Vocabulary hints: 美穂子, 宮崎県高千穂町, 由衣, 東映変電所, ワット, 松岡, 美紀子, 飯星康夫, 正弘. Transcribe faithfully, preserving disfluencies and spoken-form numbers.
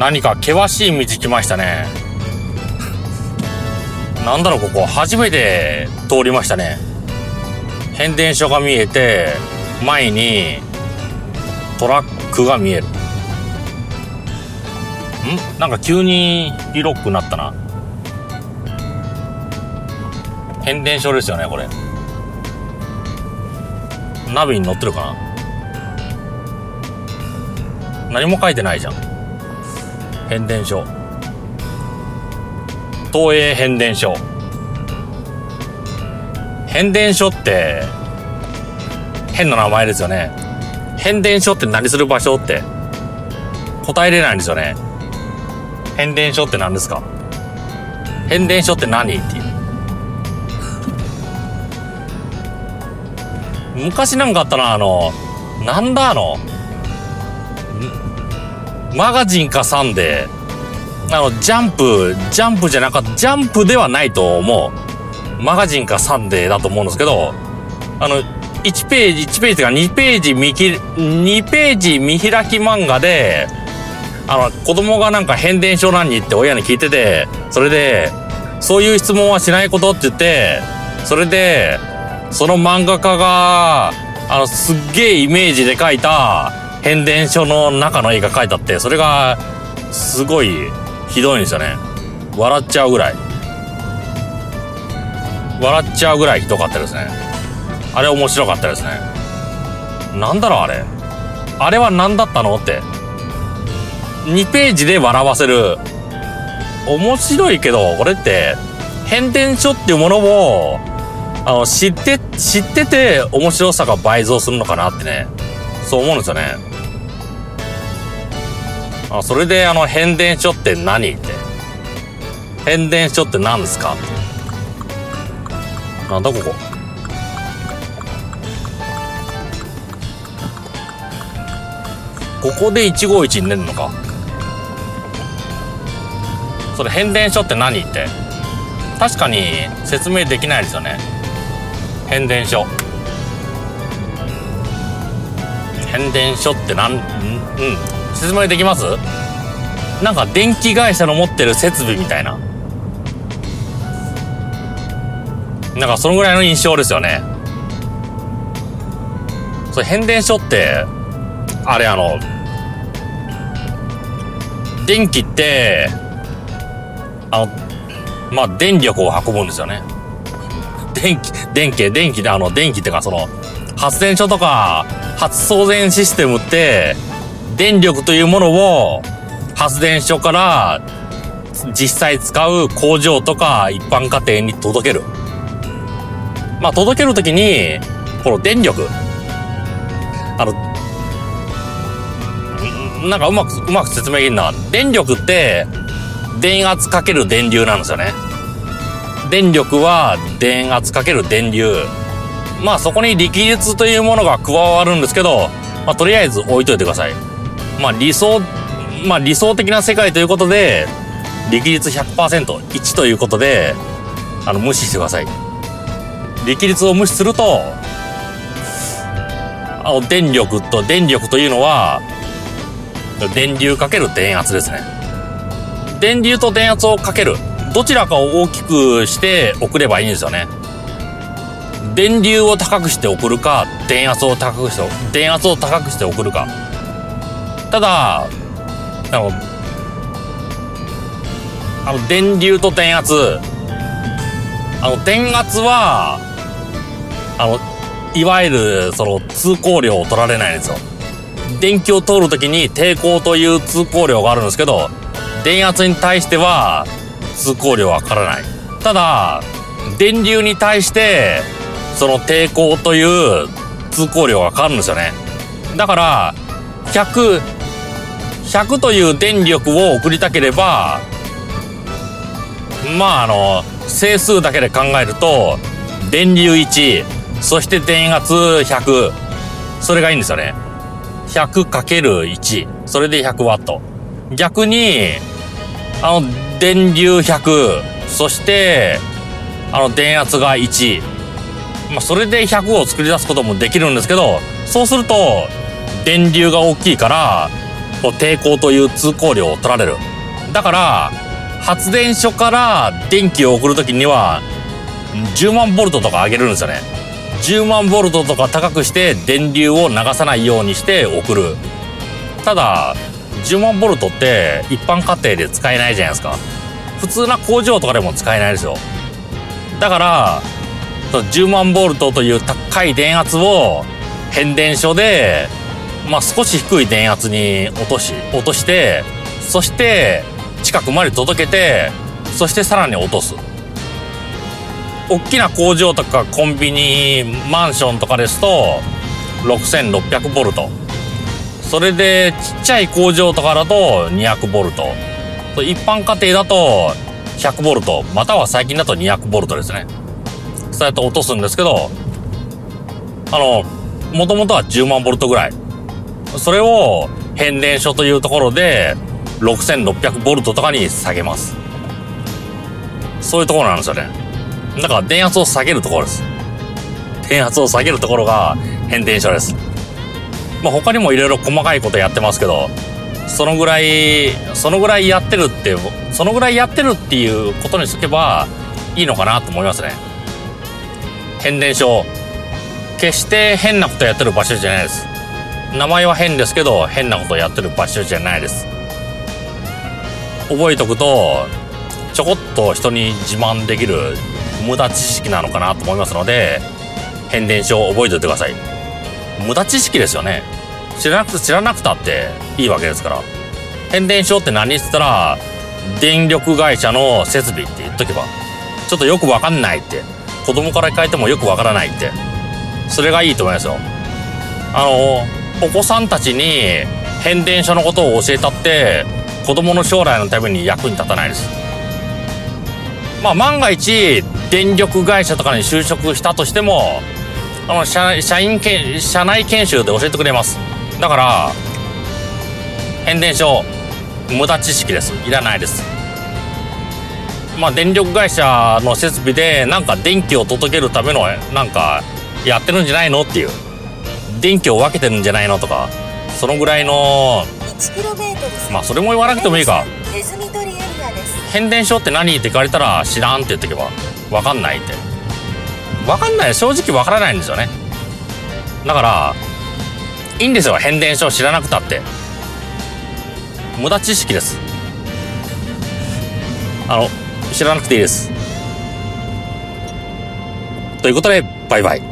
何か険しい道来ましたね。なんだろう、ここ初めて通りましたね。変電所が見えて、前にトラックが見える。ん?なんか急に広くなったな。変電所ですよね、これ。ナビに乗ってるかな?何も書いてないじゃん。変電所。東映変電所。変電所って変な名前ですよね。変電所って何する場所って答えれないんですよね。変電所って何ですか?変電所って何?っていう。昔なんかあったな、あの、なんだあの、マガジンかサンデー、あの、ジャンプ、ジャンプじゃなかった、ジャンプではないと思う。マガジンかサンデーだと思うんですけど、あの、いちページ、いちページとかにページ見き、にページ見開き漫画で、あの、子供がなんか変電所何って親に聞いてて、それで、そういう質問はしないことって言って、それで、その漫画家が、あの、すっげえイメージで描いた変電所の中の絵が描いたって、それが、すごい、ひどいんですよね。笑っちゃうぐらい。笑っちゃうぐらいひどかったですね。あれ面白かったですね。なんだろう、あれ。あれは何だったのって。にページで笑わせる。面白いけど、これって、変電所っていうものを、あの、知って、知ってて面白さが倍増するのかなってね。そう思うんですよね。あ、それであの、変電所って何って。変電所って何ですかって。なんだここ。ここでいちごいちに出るのか。それ変電所って何って。確かに説明できないですよね。変電所。変電所ってなん、ん?うん。説明できます?なんか電気会社の持ってる設備みたいな。なんかそのぐらいの印象ですよね。それ変電所って、あれあの、電気って、あの、まあ、電力を運ぶんですよね。電気、電気、電気で、あの、電気ってか、その、発電所とか、発送電システムって、電力というものを、発電所から、実際使う工場とか、一般家庭に届ける。まあ、届けるときに、この電力。あの、なんかうまく、うまく説明できるな。電力って、電圧かける電流なんですよね。電力は電圧かける電流。まあそこに力熱というものが加わるんですけど、まあとりあえず置いといてください。まあ理想、まあ理想的な世界ということで、力率 ひゃくパーセントいち ということで、あの無視してください。力率を無視すると、あの電力と電力というのは、電流かける電圧ですね。電流と電圧をかける。どちらかを大きくして送ればいいんですよね。電流を高くして送るか、電圧を高くして、電圧を高くして送るか。ただ、あの、あの電流と電圧、あの電圧は、あの、いわゆるその通行量を取られないんですよ。電気を通るときに抵抗という通行量があるんですけど、電圧に対しては、通行量はかからない。ただ電流に対してその抵抗という通行量がかかるんですよね。だからひゃく、ひゃくという電力を送りたければ、まああの整数だけで考えると電流いち、そして電圧ひゃく、それがいいんですよね。ひゃくかけるいち、それでひゃくワット。逆にあの電流ひゃく、そしてあの電圧がいち、まあ、それでひゃくを作り出すこともできるんですけど、そうすると電流が大きいから抵抗という通行量を取られる。だから発電所から電気を送るときにはじゅうまんボルトとか上げるんですよね。じゅうまんボルトとか高くして電流を流さないようにして送る。ただじゅうまんボルトって一般家庭で使えないじゃないですか。普通な工場とかでも使えないですよ。だからじゅうまんボルトという高い電圧を変電所で、まあ、少し低い電圧に落とし、落としてそして近くまで届けて、そしてさらに落とす。大きな工場とかコンビニ、マンションとかですとろくせんろっぴゃくボルト、それでちっちゃい工場とかだとにひゃくボルト、一般家庭だとひゃくボルト、または最近だとにひゃくボルトですね。そうやって落とすんですけど、あのもともとはじゅうまんボルトぐらい、それを変電所というところでろくせんろっぴゃくボルトとかに下げます。そういうところなんですよね。だから電圧を下げるところです。電圧を下げるところが変電所です。まあ、他にもいろいろ細かいことやってますけど、そのぐらいそのぐらいやってるってそのぐらいやってるっていうことにしとけばいいのかなと思いますね。変電所、決して変なことやってる場所じゃないです。名前は変ですけど、変なことやってる場所じゃないです。覚えとくとちょこっと人に自慢できる無駄知識なのかなと思いますので、変電所を覚えておいてください。無駄知識ですよね。知らなく知らなくたっていいわけですから。変電所って何って言ったら、電力会社の設備って言っとけば、ちょっとよくわかんないって、子供から聞いてもよくわからないって、それがいいと思いますよ。あのお子さんたちに変電所のことを教えたって子供の将来のために役に立たないです。まあ万が一電力会社とかに就職したとしても、あの 社, 社, 員け社内研修で教えてくれます。だから変電所、無駄知識です。いらないです。まあ電力会社の設備でなんか電気を届けるためのなんかやってるんじゃないのっていう、電気を分けてるんじゃないのとか、そのぐらいの、まあそれも言わなくてもいいか。変電所って何って聞かれたら、知らんって言ってけば、分かんないって、分かんない、正直分からないんですよね。だからいいんですよ、変電所知らなくたって。無駄知識です。あの知らなくていいです。ということで、バイバイ。